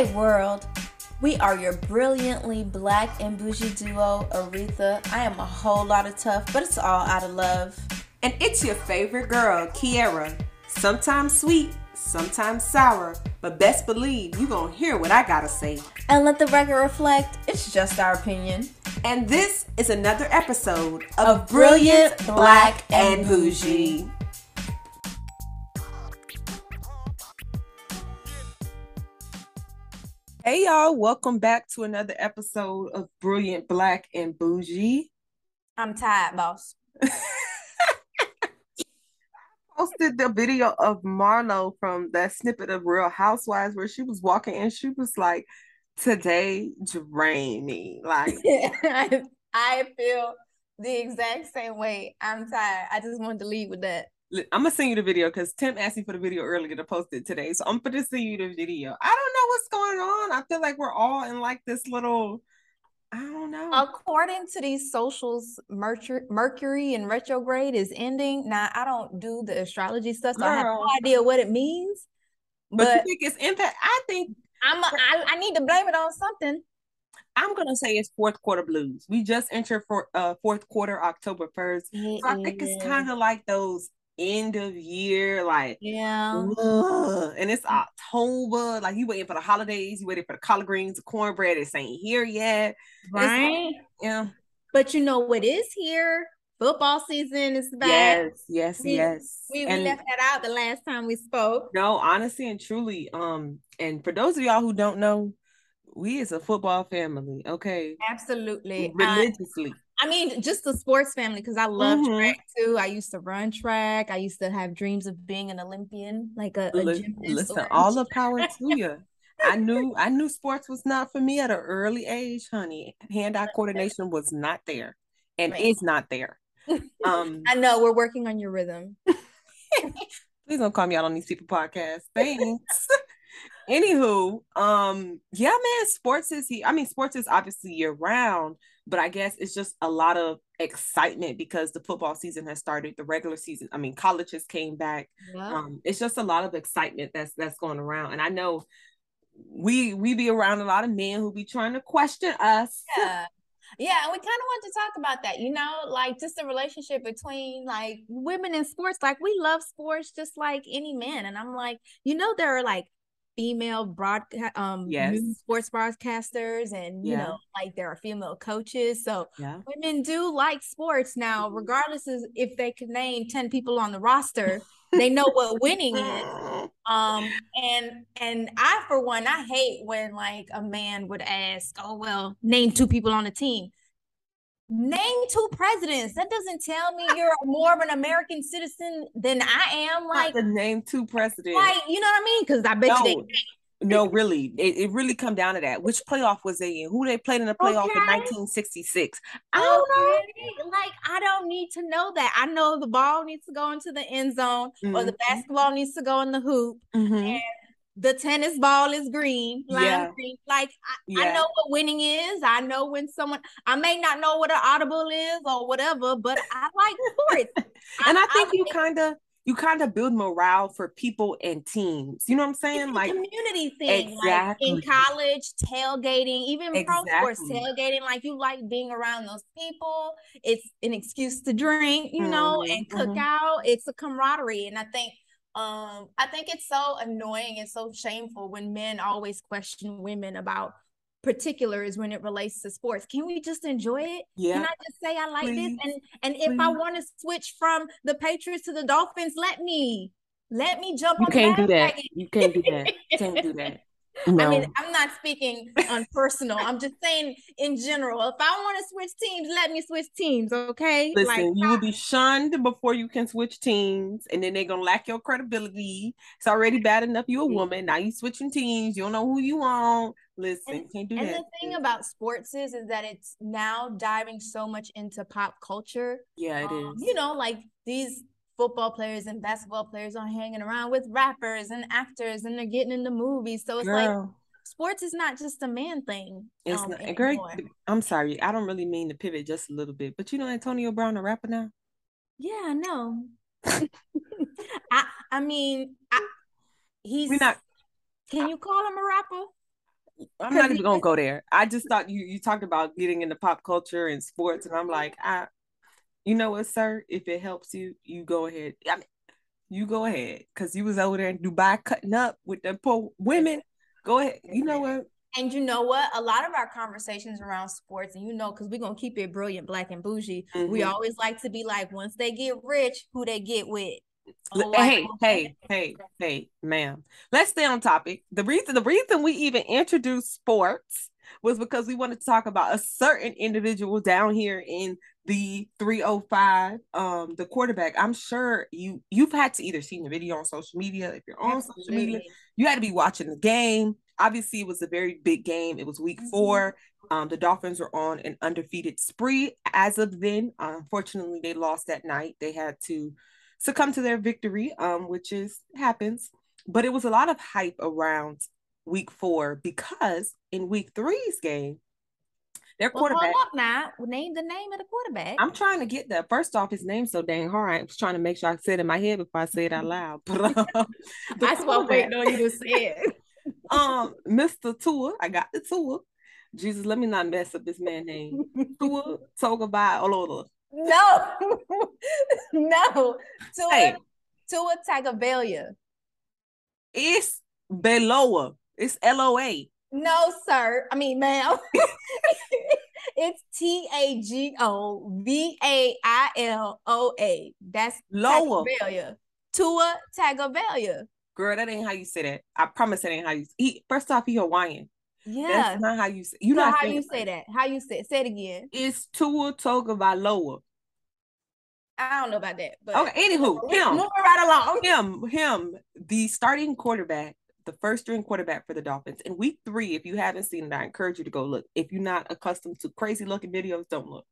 Hi world, we are your brilliantly black and bougie duo, Aretha. I am a whole lot of tough, but it's all out of love. And it's your favorite girl, Kiara. Sometimes sweet, sometimes sour, but best believe you gonna hear what I gotta say. And let the record reflect, it's just our opinion. And this is another episode of Brilliant Black and Bougie. Hey y'all, welcome back to another episode of Brilliant Black and Bougie. I'm tired, boss. I posted the video of Marlo from that snippet of Real Housewives where she was walking and she was like, today drained me. Like I feel the exact same way. I'm tired. I just wanted to leave with that. I'm gonna send you the video because Tim asked me for the video earlier to post it today, so I'm gonna send you the video. I don't know what's going on. I feel like we're all in like this little, I don't know. According to these socials, Mercury in retrograde is ending. Now I don't do the astrology stuff, so I have no idea what it means. But you think it's impact? I think I need to blame it on something. I'm gonna say it's fourth quarter blues. We just entered for fourth quarter, October 1st. So I think it's kind of like those end of year, like, yeah, and it's October, like you waiting for the holidays, you waiting for the collard greens, the cornbread, it's ain't here yet, right? Yeah, but you know what is here? Football season is back. Yes. We left that out the last time we spoke. No, honestly and truly, and for those of y'all who don't know, we is a football family, okay? Absolutely. Religiously. I mean, just the sports family, because I love track too. I used to run track. I used to have dreams of being an Olympian, like a gymnast. Listen, all the power to you. I knew sports was not for me at an early age, honey. Hand-eye coordination was not there, and is not there. I know, we're working on your rhythm. Please don't call me out on these people podcasts. Thanks. Anywho, yeah, man, sports is here. I mean, sports is obviously year-round, but I guess it's just a lot of excitement because the football season has started, the regular season. I mean, colleges came back. Wow. It's just a lot of excitement that's going around. And I know we be around a lot of men who be trying to question us. Yeah. Yeah, and we kind of want to talk about that, you know, like just the relationship between like women and sports. Like we love sports just like any man. And I'm like, you know, there are like female news sports broadcasters, and you know, like there are female coaches, so women do like sports now, regardless of if they could name 10 people on the roster. They know what winning is. And I, for one, I hate when like a man would ask, oh well, name two people on the team. Name two presidents. That doesn't tell me you're more of an American citizen than I am. Like, name two presidents. Like, you know what I mean? Because I bet you they can't. No, really. It really come down to that. Which playoff was they in? Who they played in the playoff in 1966? I don't know. Like, I don't need to know that. I know the ball needs to go into the end zone, or the basketball needs to go in the hoop. And the tennis ball is green, lime green. Like, I know what winning is. I know when someone, I may not know what an audible is or whatever, but I like sports. And I think you kind of build morale for people and teams. You know what I'm saying? Like community thing. Exactly. Like in college, tailgating, even pro sports tailgating. Like you like being around those people. It's an excuse to drink, you know, and cook out. It's a camaraderie. And I think it's so annoying and so shameful when men always question women about particulars when it relates to sports. Can we just enjoy it? Yeah. Can I just say I like this? And if I want to switch from the Patriots to the Dolphins, let me jump on the bandwagon. You can't do that. You can't do that. No. I mean, I'm not speaking on personal. I'm just saying in general. If I want to switch teams, let me switch teams, okay? Listen, like, you will be shunned before you can switch teams, and then they're going to lack your credibility. It's already bad enough you're a woman. Now you switching teams. You don't know who you want. Listen, you can't do that. And the thing about sports is that it's now diving so much into pop culture. Yeah, it is. You know, like these football players and basketball players are hanging around with rappers and actors, and they're getting into movies. So it's like sports is not just a man thing. It's not. Greg, I'm sorry, I don't really mean to pivot just a little bit, but you know Antonio Brown a rapper now? Yeah, I know. I mean, he's. Can you call him a rapper? I'm not even gonna go there. I just thought you talked about getting into pop culture and sports, and I'm like, you know what, sir? If it helps you, you go ahead. I mean, you go ahead, because you was over there in Dubai cutting up with the poor women. Go ahead. You know what? And you know what? A lot of our conversations around sports, and you know, because we're going to keep it brilliant, black and bougie. Mm-hmm. We always like to be like, once they get rich, who they get with. Hey, ma'am. Let's stay on topic. The reason we even introduced sports was because we wanted to talk about a certain individual down here in the 305, the quarterback. I'm sure you've had to either seen the video on social media. If you're on social media, you had to be watching the game. Obviously, it was a very big game. It was week four. The Dolphins were on an undefeated spree as of then. Unfortunately, they lost that night. They had to succumb to their victory, which happens. But it was a lot of hype around week four, because in week three's game, their quarterback. Hold up now. Name the name of the quarterback. I'm trying to get that. First off, his name's so dang hard. I was trying to make sure I said it in my head before I say it out loud. But that's what waiting on you to say it. Mr. Tua, I got the Tua. Jesus, let me not mess up this man's name. Tua Tagovailoa. No. Tua Tagovailoa. It's Beloa. It's L-O-A. No, sir. I mean, ma'am. It's T-A-G-O-V-A-I-L-O-A. That's Loa. Tagovailoa. Tua Tagovailoa. Girl, that ain't how you say that. I promise that ain't how you say it. First off, he Hawaiian. Yeah. That's not how you say it. You know how you say that. How you say it. Say it again. It's Tua Tagovailoa. I don't know about that. But okay, anywho, him. Moving right along. Him, the starting quarterback, the first string quarterback for the Dolphins. In week three, if you haven't seen it, I encourage you to go look. If you're not accustomed to crazy looking videos, don't look.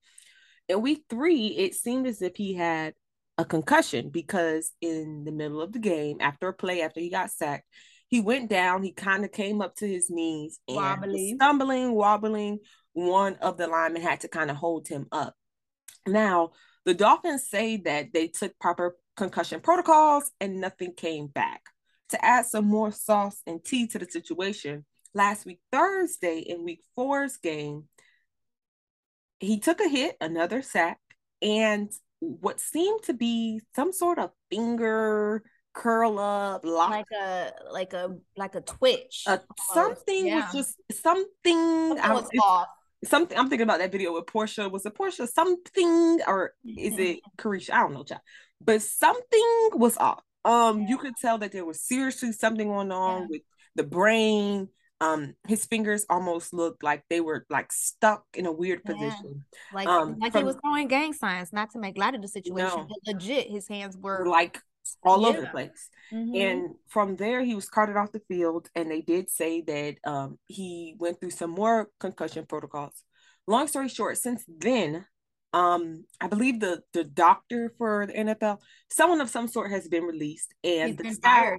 In week three, it seemed as if he had a concussion, because in the middle of the game, after a play, after he got sacked, he went down. He kind of came up to his knees and wobbling. One of the linemen had to kind of hold him up. Now, the Dolphins say that they took proper concussion protocols and nothing came back. To add some more sauce and tea to the situation, last week, Thursday, in week four's game, he took a hit, another sack, and what seemed to be some sort of finger curl up, lock. like a twitch. Something was off. Something. I'm thinking about that video with Portia. Was it Portia? Something, or is it Carisha? I don't know, child. But something was off. You could tell that there was seriously something going on with the brain. His fingers almost looked like they were like stuck in a weird position, like he was throwing gang signs. Not to make light of the situation, but legit, his hands were like all over the place. Mm-hmm. And from there, he was carted off the field, and they did say that he went through some more concussion protocols. Long story short, since then, I believe the doctor for the NFL, someone of some sort, has been released, and he's the staff,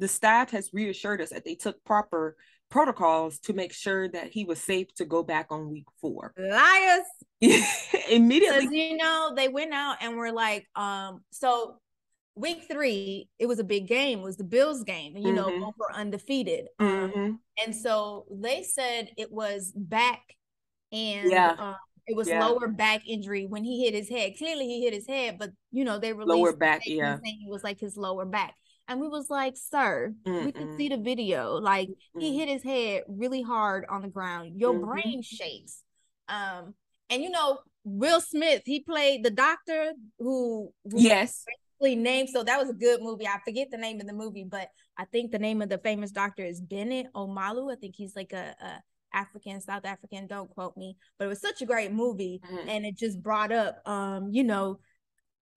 the staff has reassured us that they took proper protocols to make sure that he was safe to go back on week four. Liars. Immediately. Because, you know, they went out and were like, so week three, it was a big game. It was the Bills game. And, you know, both were undefeated. And so they said it was back and it was lower back injury when he hit his head. Clearly he hit his head, but, you know, they released lower back, saying it was like his lower back. And we was like, sir, we could see the video. Like, he hit his head really hard on the ground. Your brain shakes. And, you know, Will Smith, he played the doctor who basically named. So that was a good movie. I forget the name of the movie, but I think the name of the famous doctor is Bennett Omalu. I think he's like a African, South African. Don't quote me. But it was such a great movie. And it just brought up, you know,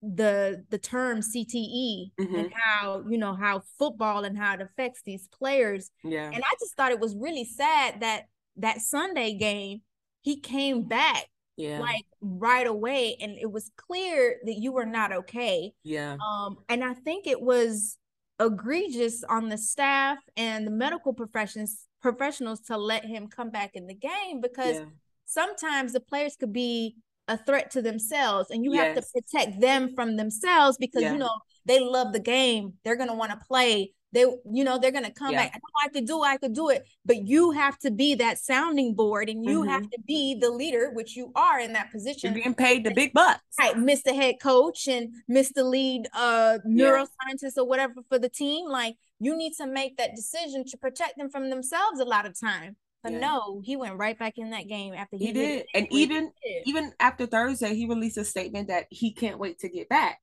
the term CTE and how, you know, how football and how it affects these players. And I just thought it was really sad that that Sunday game, he came back like right away, and it was clear that you were not okay. And I think it was egregious on the staff and the medical professionals to let him come back in the game, because sometimes the players could be a threat to themselves, and you have to protect them from themselves, because you know, they love the game, they're going to want to play, they're going to come back. I know I could do it, but you have to be that sounding board, and you have to be the leader, which you are in that position. You're being paid the big bucks. Right. Mr. Head Coach and Mr. Lead neuroscientist or whatever for the team. Like, you need to make that decision to protect them from themselves a lot of time. But no, he went right back in that game after he did. And even after Thursday, he released a statement that he can't wait to get back.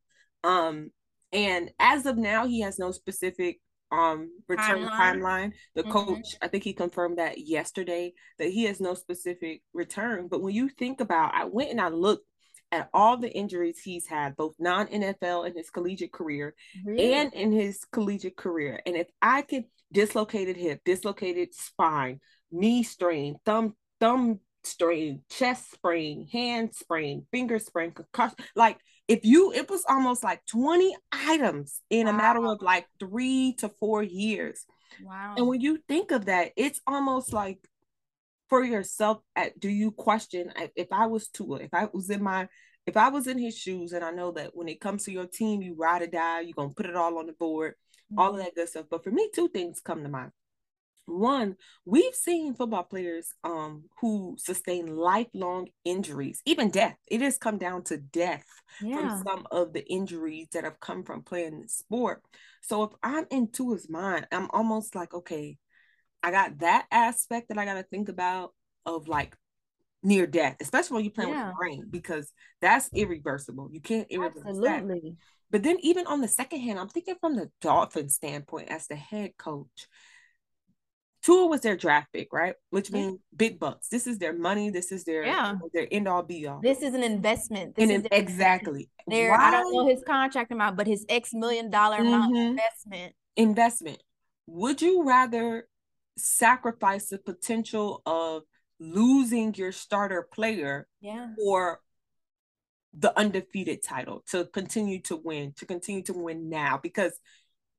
And as of now, he has no specific return timeline. The coach, I think he confirmed that yesterday, that he has no specific return. But when you think about, I went and I looked at all the injuries he's had, both non-NFL in his collegiate career and in his collegiate career. And if I could dislocated hip, dislocated spine, knee strain, thumb strain, chest sprain, hand sprain, finger sprain, concussion. Like, it was almost like 20 items in a matter of like 3 to 4 years. Wow. And when you think of that, it's almost like for yourself, do you question, if I was Tua, if I was in his shoes, and I know that when it comes to your team, you ride or die, you're going to put it all on the board, all of that good stuff. But for me, two things come to mind. One, we've seen football players who sustain lifelong injuries, even death. It has come down to death from some of the injuries that have come from playing the sport. So if I'm in Tua's mind, I'm almost like, okay, I got that aspect that I got to think about of like near death, especially when you're playing with the brain, because that's irreversible. You can't irreverse that. But then even on the second hand, I'm thinking from the Dolphins standpoint as the head coach. Tua was their draft pick, right? Which means big bucks. This is their money. This is their end all be all. This is an investment. Exactly. I don't know his contract amount, but his X million dollar amount investment. Would you rather sacrifice the potential of losing your starter player or the undefeated title to continue to win now? Because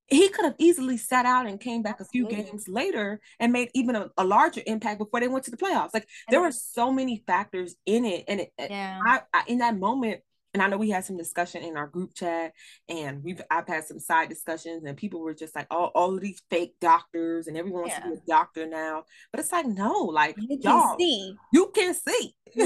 he could have easily sat out and came back a few games later and made even a larger impact before they went to the playoffs. Like, there were so many factors in it. And I in that moment, and I know we had some discussion in our group chat, and I've had some side discussions, and people were just like, oh, all of these fake doctors and everyone wants to be a doctor now. But it's like, no, like, you can see. You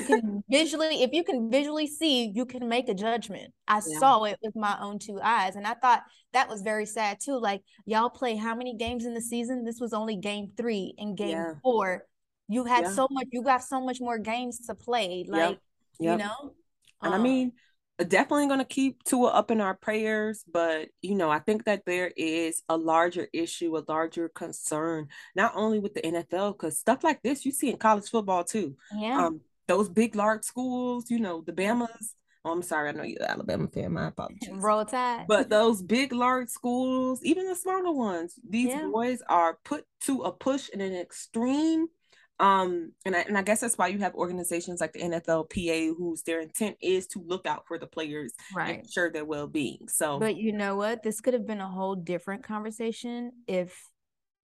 can visually, if you can visually see, you can make a judgment. I saw it with my own two eyes. And I thought that was very sad too. Like, y'all play how many games in the season? This was only game 3 and game 4. You had you got so much more games to play. Like, you know, and I mean, definitely going to keep Tua up in our prayers, but, you know, I think that there is a larger issue, a larger concern, not only with the NFL, because stuff like this, you see in college football too. Yeah. Those big, large schools, you know, the Bamas. Oh, I'm sorry. I know you're an Alabama fan. My apologies. Roll Tide. But those big, large schools, even the smaller ones, these boys are put to a push in an extreme. And I guess that's why you have organizations like the NFLPA, whose their intent is to look out for the players and ensure their well-being. So, but you know what? This could have been a whole different conversation if,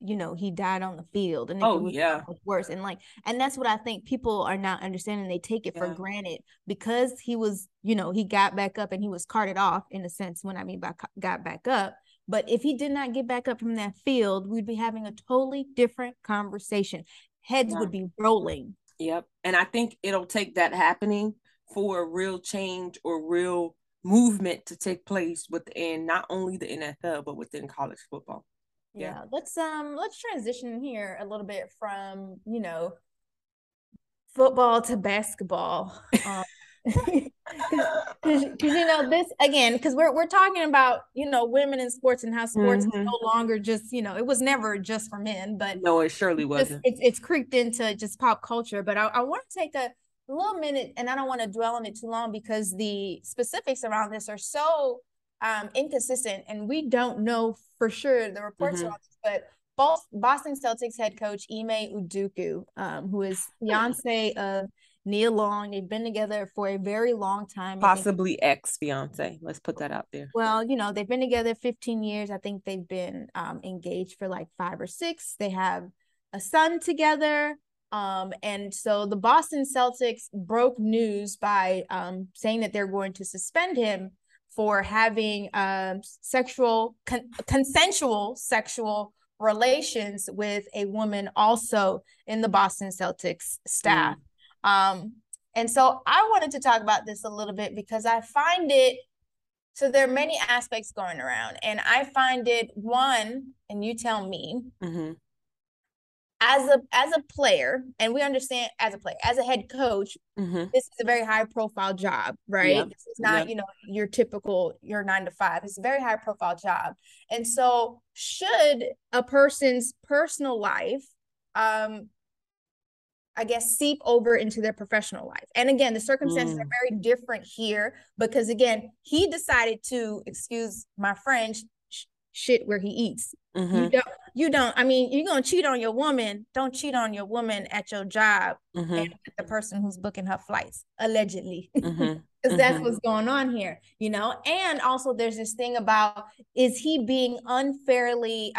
you know, he died on the field, and it was worse. And like, and that's what I think people are not understanding. They take it for granted because he was, you know, he got back up and he was carted off in a sense. When I mean by got back up. But if he did not get back up from that field, we'd be having a totally different conversation. Heads would be rolling. Yep. And I think it'll take that happening for real change or real movement to take place within not only the NFL, but within college football. Yeah. Let's transition here a little bit from, you know, football to basketball. Because you know, this again, because we're talking about, you know, women in sports and how sports is no longer just, you know, it was never just for men, but no, it surely wasn't. It's creeped into just pop culture. But I want to take a little minute, and I don't want to dwell on it too long because the specifics around this are so inconsistent, and we don't know for sure the reports around this, but Boston Celtics head coach Ime Udoka, who is fiance of Nia Long. They've been together for a very long time. Possibly ex-fiance. Let's put that out there. Well, you know, they've been together 15 years. I think they've been engaged for like 5 or 6. They have a son together. And so the Boston Celtics broke news by saying that they're going to suspend him for having consensual sexual relations with a woman also in the Boston Celtics staff. And so I wanted to talk about this a little bit because I find it, so there are many aspects going around, and I find it one, and you tell me, as a player, and we understand as a player, as a head coach, this is a very high profile job, right? This is not, you know, your typical, your 9 to 5, it's a very high profile job. And so should a person's personal life, I guess, seep over into their professional life? And again, the circumstances are very different here because, again, he decided to, excuse my French, shit where he eats. You don't, I mean, you're going to cheat on your woman. Don't cheat on your woman at your job and at the person who's booking her flights, allegedly. Because that's what's going on here, you know? And also there's this thing about, is he being unfairly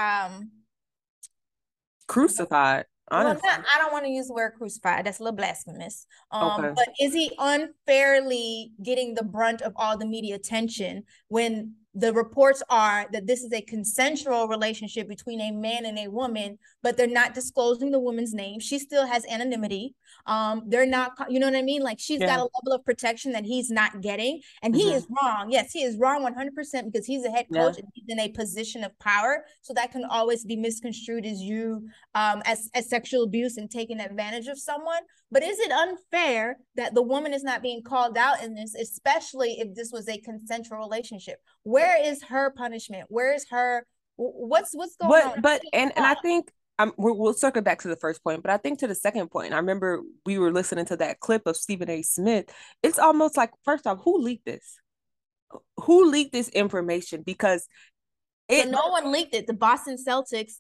crucified? Honestly. Well, I don't want to use the word crucified. That's a little blasphemous. But is he unfairly getting the brunt of all the media attention when the reports are that this is a consensual relationship between a man and a woman, but they're not disclosing the woman's name? She still has anonymity. They're not, you know what I mean? Like, she's got a level of protection that he's not getting, and he is wrong. Yes, he is wrong 100% because he's a head coach and he's in a position of power. So that can always be misconstrued as you, as sexual abuse and taking advantage of someone. But is it unfair that the woman is not being called out in this, especially if this was a consensual relationship? Where is her punishment? Where is her, what's going on? But, and I think we'll circle back to the first point, but I think to the second point, I remember we were listening to that clip of Stephen A. Smith. It's almost like, first off, who leaked this? Who leaked this information? Because no one leaked it. The Boston Celtics,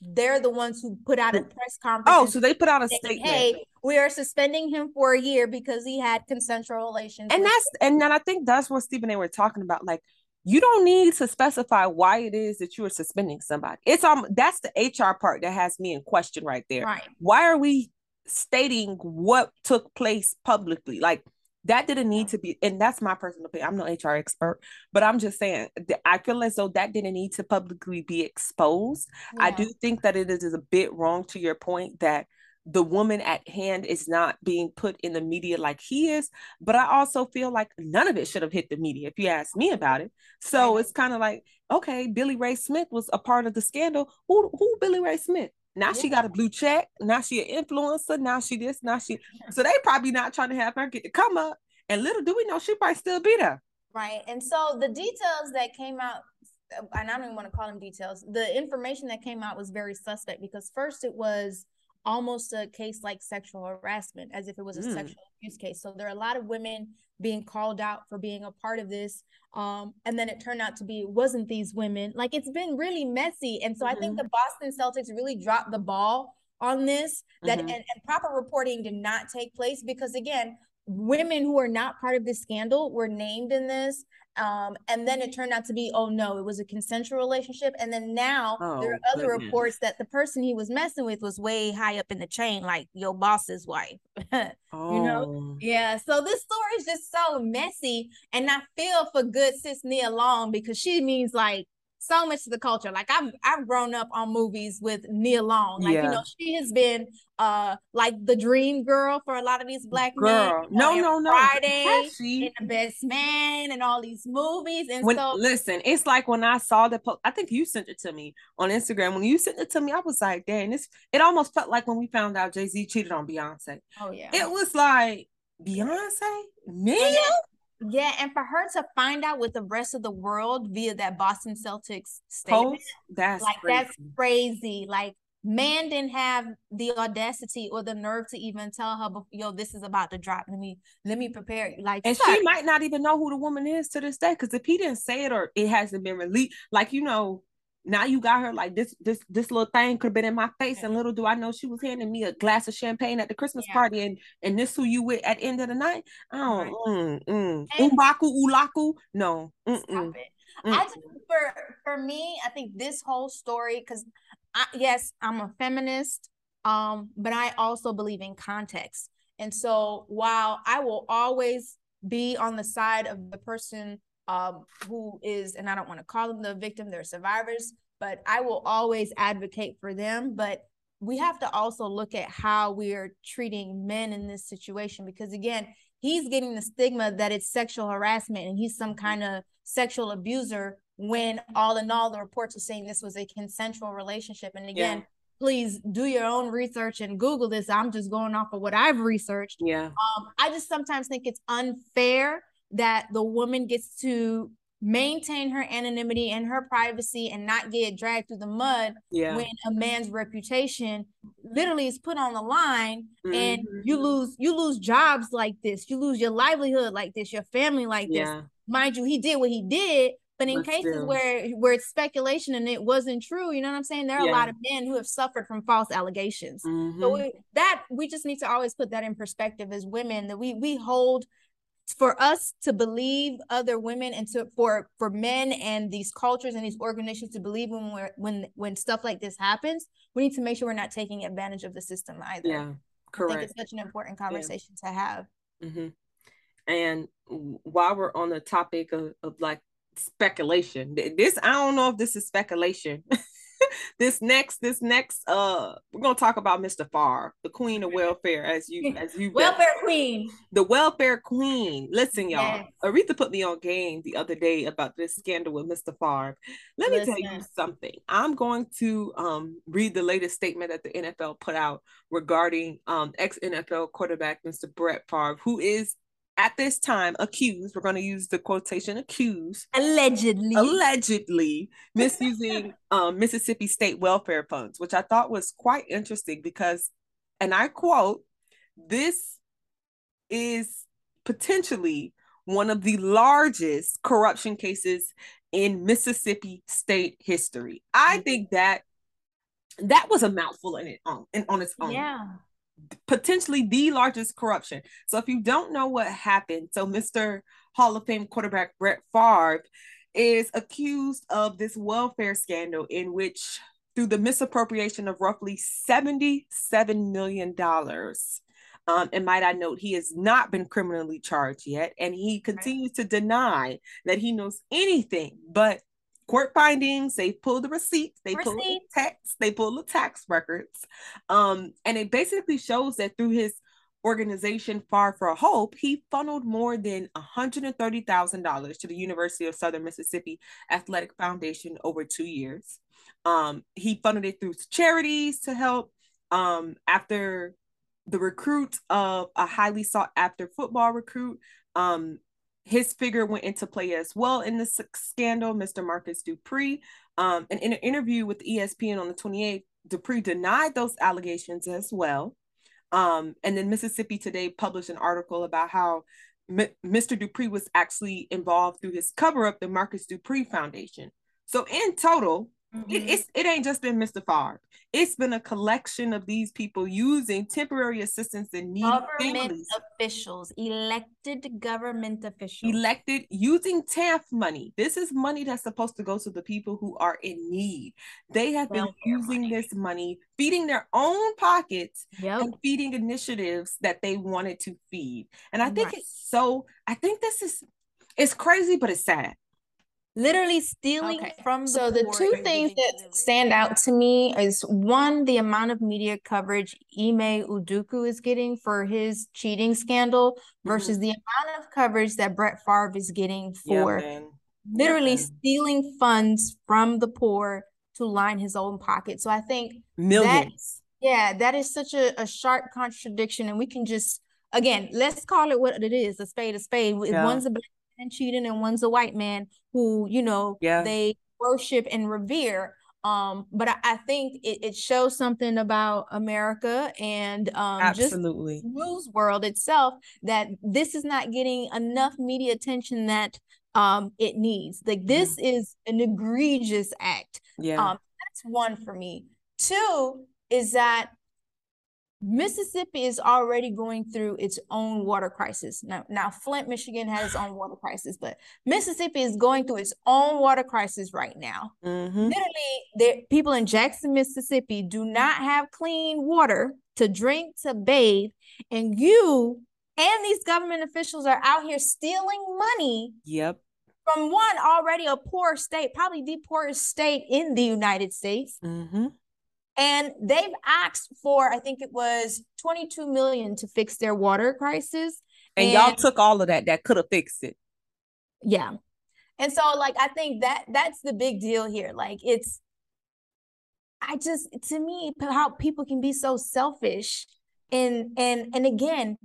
they're the ones who put out a press conference. Oh, so they put out a statement. Hey, we are suspending him for a year because he had consensual relations. And that's, and then I think that's what Stephen A. were talking about. Like, you don't need to specify why it is that you are suspending somebody. It's that's the HR part that has me in question right there. Right. Why are we stating what took place publicly? Like, that didn't need to be, and that's my personal opinion. I'm no HR expert, but I'm just saying that I feel as though that didn't need to publicly be exposed. Yeah. I do think that it is a bit wrong, to your point, that the woman at hand is not being put in the media like he is, but I also feel like none of it should have hit the media, if you ask me about it. So it's kind of like, okay, Billy Ray Smith was a part of the scandal. Who Billy Ray Smith? Now she got a blue check. Now she an influencer. Now she this, now she. So they probably not trying to have her get the come up. And little do we know, she probably still be there. Right. And so the details that came out, and I don't even want to call them details, the information that came out was very suspect because first it was almost a case like sexual harassment, as if it was a sexual abuse case. So there are a lot of women being called out for being a part of this. And then it turned out to be, it wasn't these women. Like, it's been really messy. And so I think the Boston Celtics really dropped the ball on this, that and proper reporting did not take place because, again, women who are not part of this scandal were named in this. And then it turned out to be, oh no, it was a consensual relationship. And then now there are other reports that the person he was messing with was way high up in the chain, like your boss's wife, you know? Yeah. So this story is just so messy. And I feel for good sis Nia Long because she means like so much to the culture. Like I've grown up on movies with Nia Long. Like, you know, she has been like the dream girl for a lot of these black men. No. Friday and The Best Man and all these movies. And so listen, it's like when I saw the post, I think you sent it to me on Instagram. When you sent it to me, I was like, dang, it almost felt like when we found out Jay-Z cheated on Beyonce. Oh yeah. It was like, Beyonce? Nia? Yeah, and for her to find out with the rest of the world via that Boston Celtics statement, that's crazy. Like, man didn't have the audacity or the nerve to even tell her, yo, this is about to drop. Let me prepare you. Like, and she might not even know who the woman is to this day, because if he didn't say it or it hasn't been released, like, you know, now you got her like this little thing could have been in my face, and little do I know she was handing me a glass of champagne at the Christmas party, and this who you with at the end of the night. Umbaku, ulaku. No. Stop it. I just, for me, I think this whole story, because yes, I'm a feminist, but I also believe in context. And so while I will always be on the side of the person who is, and I don't want to call them the victim, they're survivors, but I will always advocate for them. But we have to also look at how we are treating men in this situation, because again, he's getting the stigma that it's sexual harassment and he's some kind of sexual abuser, when all in all, the reports are saying this was a consensual relationship. And again, please do your own research and Google this. I'm just going off of what I've researched. Yeah. I just sometimes think it's unfair that the woman gets to maintain her anonymity and her privacy and not get dragged through the mud when a man's reputation literally is put on the line, and you lose jobs like this, you lose your livelihood like this, your family like this. Mind you, he did what he did, but in cases where it's speculation and it wasn't true, you know what I'm saying? There are a lot of men who have suffered from false allegations. So we just need to always put that in perspective as women, that we hold. For us to believe other women, and for men and these cultures and these organizations to believe when stuff like this happens, we need to make sure we're not taking advantage of the system either. Yeah, correct. I think it's such an important conversation to have. And while we're on the topic of like speculation, this, I don't know if this is speculation. This next, we're gonna talk about Mr. Favre, the queen of welfare, as you welfare queen, the welfare queen. Listen, y'all, Aretha put me on game the other day about this scandal with Mr. Favre. Let me tell you something. I'm going to read the latest statement that the NFL put out regarding ex-NFL quarterback Mr. Brett Favre, who is at this time accused, we're going to use the quotation accused, allegedly misusing Mississippi state welfare funds, which I thought was quite interesting because, and I quote, "This is potentially one of the largest corruption cases in Mississippi state history." I think that was a mouthful on its own. Yeah. Potentially the largest corruption. So if you don't know what happened, so Mr. Hall of Fame quarterback Brett Favre is accused of this welfare scandal in which, through the misappropriation of roughly $77 million, and might I note, he has not been criminally charged yet, and he continues to deny that he knows anything but court findings. They pull the receipts, they pull the tax, they pull the tax records. And it basically shows that through his organization, Favre for Hope, he funneled more than $130,000 to the University of Southern Mississippi Athletic Foundation over 2 years. He funneled it through charities to help after the recruit of a highly sought after football recruit. His figure went into play as well in the scandal, Mr. Marcus Dupree. And in an interview with ESPN on the 28th, Dupree denied those allegations as well. And then Mississippi Today published an article about how Mr. Dupree was actually involved through his cover-up, the Marcus Dupree Foundation. So in total, it ain't just been Mr. Favre. It's been a collection of these people using temporary assistance and needy families. Elected government officials using TAMF money. This is money that's supposed to go to the people who are in need. They have been using this money, feeding their own pockets and feeding initiatives that they wanted to feed. And I think it's crazy, but it's sad. Literally stealing from the So the two things that stand out to me is, one, the amount of media coverage Ime Udoka is getting for his cheating scandal versus the amount of coverage that Brett Favre is getting for literally stealing funds from the poor to line his own pocket. So I think millions. That is such a sharp contradiction. And we can just, again, let's call it what it is, a spade a spade. One's a black man cheating and one's a white man who, you know, they worship and revere. But I think it shows something about America and just the news world itself, that this is not getting enough media attention that it needs. Like, this is an egregious act. That's one for me. Two is that Mississippi is already going through its own water crisis. Now Flint, Michigan had its own water crisis, but Mississippi is going through its own water crisis right now. Literally, people in Jackson, Mississippi do not have clean water to drink, to bathe, and you and these government officials are out here stealing money from one already a poor state, probably the poorest state in the United States. Mm-hmm. And they've asked for, I think it was $22 million to fix their water crisis. And y'all took all of that could have fixed it. Yeah. And so, like, I think that's the big deal here. Like, to me, how people can be so selfish. And again,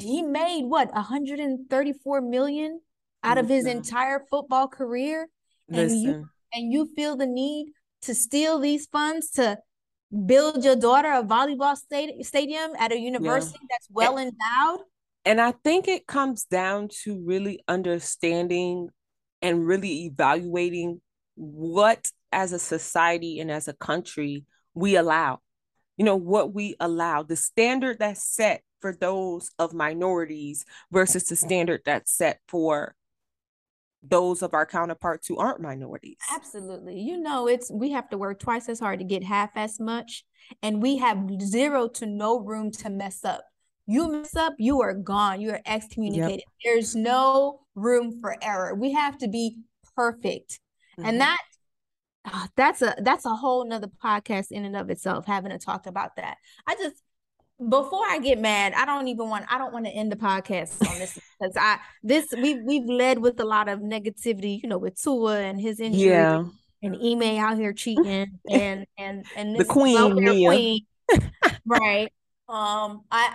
he made what, $134 million out of his entire football career. And you feel the need to steal these funds to build your daughter a volleyball stadium at a university that's well endowed. And I think it comes down to really understanding and really evaluating what, as a society and as a country, we allow. You know, what we allow, the standard that's set for those of minorities versus the standard that's set for those of our counterparts who aren't minorities. Absolutely. You know, we have to work twice as hard to get half as much, and we have zero to no room to mess up. You mess up, you are gone. You are excommunicated. Yep. There's no room for error. We have to be perfect. Mm-hmm. And that's a whole nother podcast in and of itself, having to talk about that. Before I get mad, I don't want to end the podcast on this because we've led with a lot of negativity, you know, with Tua and his injury and Ime out here cheating and this the queen. Right. My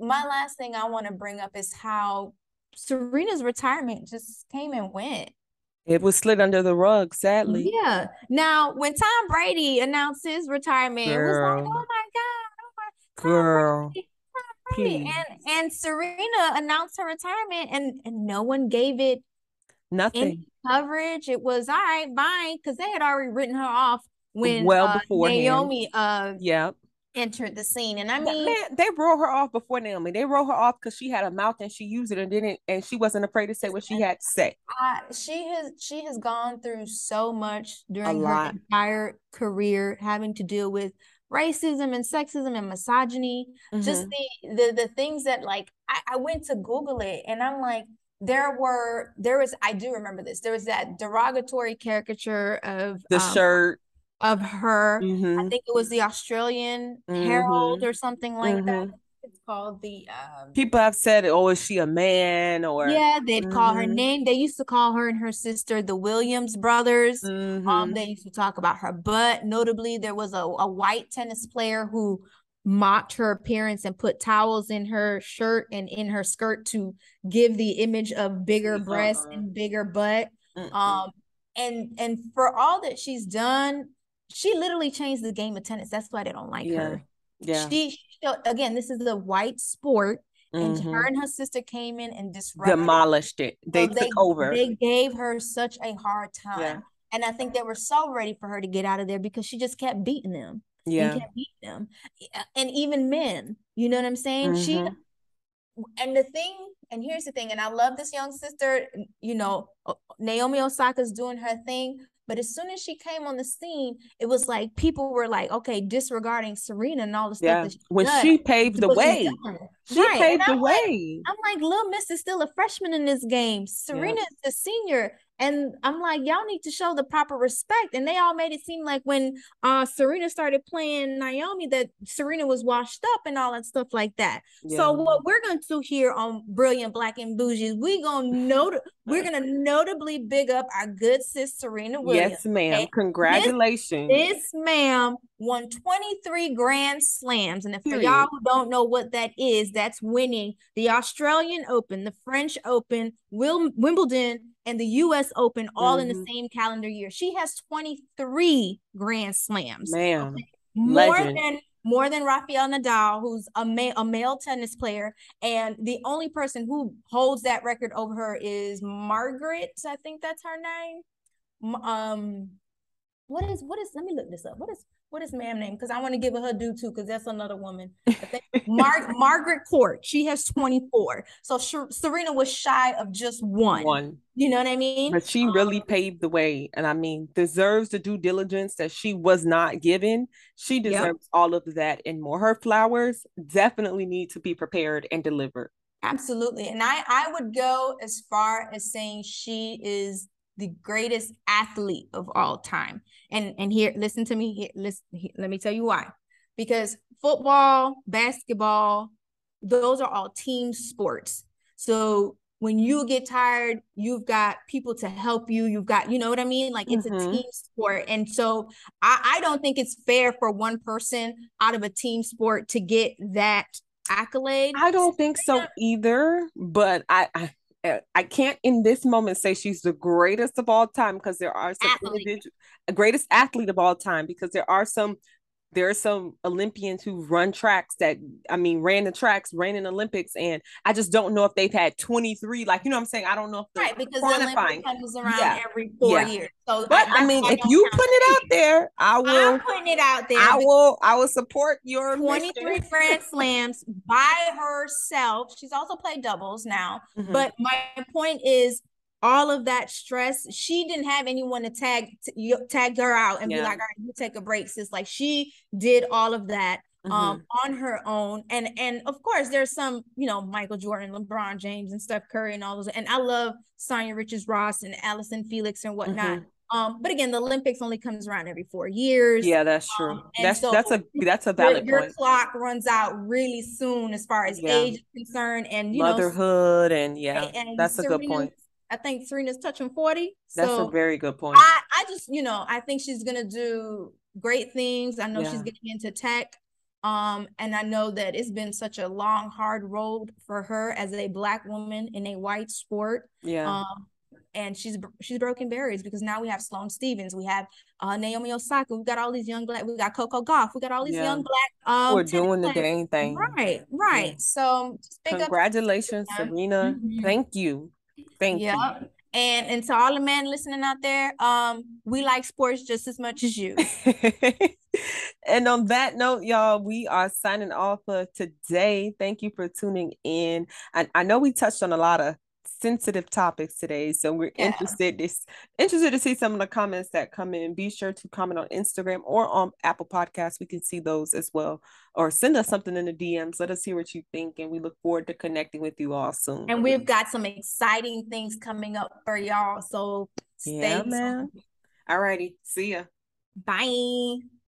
last thing I want to bring up is how Serena's retirement just came and went. It was slid under the rug, sadly. Yeah. Now, when Tom Brady announced his retirement, it was like, oh my God, Tom Brady. And Serena announced her retirement, and no one gave it nothing coverage. It was all right, bye, because they had already written her off when Naomi entered the scene. And I mean, man, they wrote her off before Naomi. They wrote her off because she had a mouth and she used it and didn't, and she wasn't afraid to say what she had to say. She has gone through so much during her entire career, having to deal with racism and sexism and misogyny. Mm-hmm. Just the things that, like, I went to Google it, and I'm like, there was I do remember this. There was that derogatory caricature of the shirt. Of her, I think it was the Australian Herald or something like that. It's called the. People have said, "Oh, is she a man?" Or they'd call her name. They used to call her and her sister the Williams brothers. They used to talk about her butt. Notably, there was a white tennis player who mocked her appearance and put towels in her shirt and in her skirt to give the image of bigger breasts and bigger butt. And for all that she's done. She literally changed the game of tennis. That's why they don't like her. Yeah. She again, this is a white sport, and her and her sister came in and demolished it. They took over. They gave her such a hard time, and I think they were so ready for her to get out of there because she just kept beating them. Yeah, she kept beating them, and even men. You know what I'm saying? Here's the thing, and I love this young sister. You know, Naomi Osaka's doing her thing. But as soon as she came on the scene, it was like people were like, okay, disregarding Serena and all the stuff that she done. She paved the way. She paved the way. I'm like, Lil Miss is still a freshman in this game. Serena is the senior. And I'm like, y'all need to show the proper respect. And they all made it seem like when Serena started playing Naomi, that Serena was washed up and all that stuff like that. Yeah. So what we're going to do here on Brilliant Black and Bougie, we're going to notably big up our good sis, Serena Williams. Yes, ma'am. Okay? Congratulations. This ma'am won 23 grand slams. And if for y'all who don't know what that is, that's winning the Australian Open, the French Open, Wimbledon, and the U.S. Open all in the same calendar year. She has 23 grand slams. Ma'am. Okay. More than Rafael Nadal, who's a male tennis player. And the only person who holds that record over her is Margaret. I think that's her name. Let me look this up. What is ma'am name? Because I want to give her due too, because that's another woman. I think Margaret Court. She has 24. So Serena was shy of just one. You know what I mean? But she really paved the way. And I mean, deserves the due diligence that she was not given. She deserves all of that and more. Her flowers definitely need to be prepared and delivered. Absolutely. And I would go as far as saying she is the greatest athlete of all time. And here, listen to me. Here, listen, let me tell you why. Because football, basketball, those are all team sports. So when you get tired, you've got people to help you. You've got, you know what I mean? Like, it's a team sport. And so I don't think it's fair for one person out of a team sport to get that accolade. I don't think so either, but I can't in this moment say she's the greatest of all time, because there are some greatest athlete of all time, because there are some Olympians who run tracks ran in Olympics. And I just don't know if they've had 23, like, you know what I'm saying? I don't know if they're right, because quantifying. The Olympics comes around every 4 years. So but if you put it out there, I'm putting it out there. I will support your 23 grand slams by herself. She's also played doubles now. Mm-hmm. But my point is, all of that stress, she didn't have anyone to tag her out and be like, all right, you take a break, sis. Like, she did all of that on her own. And of course, there's some, you know, Michael Jordan, LeBron James, and Steph Curry and all those. And I love Sonia Richards-Ross and Alison Felix and whatnot. Mm-hmm. But again, the Olympics only comes around every 4 years. Yeah, that's true. That's a valid point. Your clock runs out really soon as far as age is concerned, and motherhood, and that's Serena, a good point. I think Serena's touching 40. That's a very good point. I just, I think she's going to do great things. I know she's getting into tech. And I know that it's been such a long, hard road for her as a Black woman in a white sport. Yeah. And she's broken barriers, because now we have Sloan Stephens. We have Naomi Osaka. We've got all these young Black. We got Coco Gauff. We got all these young Black. We're doing the dang thing. Right. Yeah. So just congratulations, Serena. Mm-hmm. Thank you. And to all the men listening out there, we like sports just as much as you. And on that note, y'all, we are signing off for today. Thank you for tuning in. I know we touched on a lot of sensitive topics today, so we're interested to see some of the comments that come in. Be sure to comment on Instagram or on Apple Podcasts. We can see those as well, or send us something in the DMs. Let us hear what you think, and we look forward to connecting with you all soon. And we've got some exciting things coming up for y'all, so stay tuned. All righty, see ya. Bye.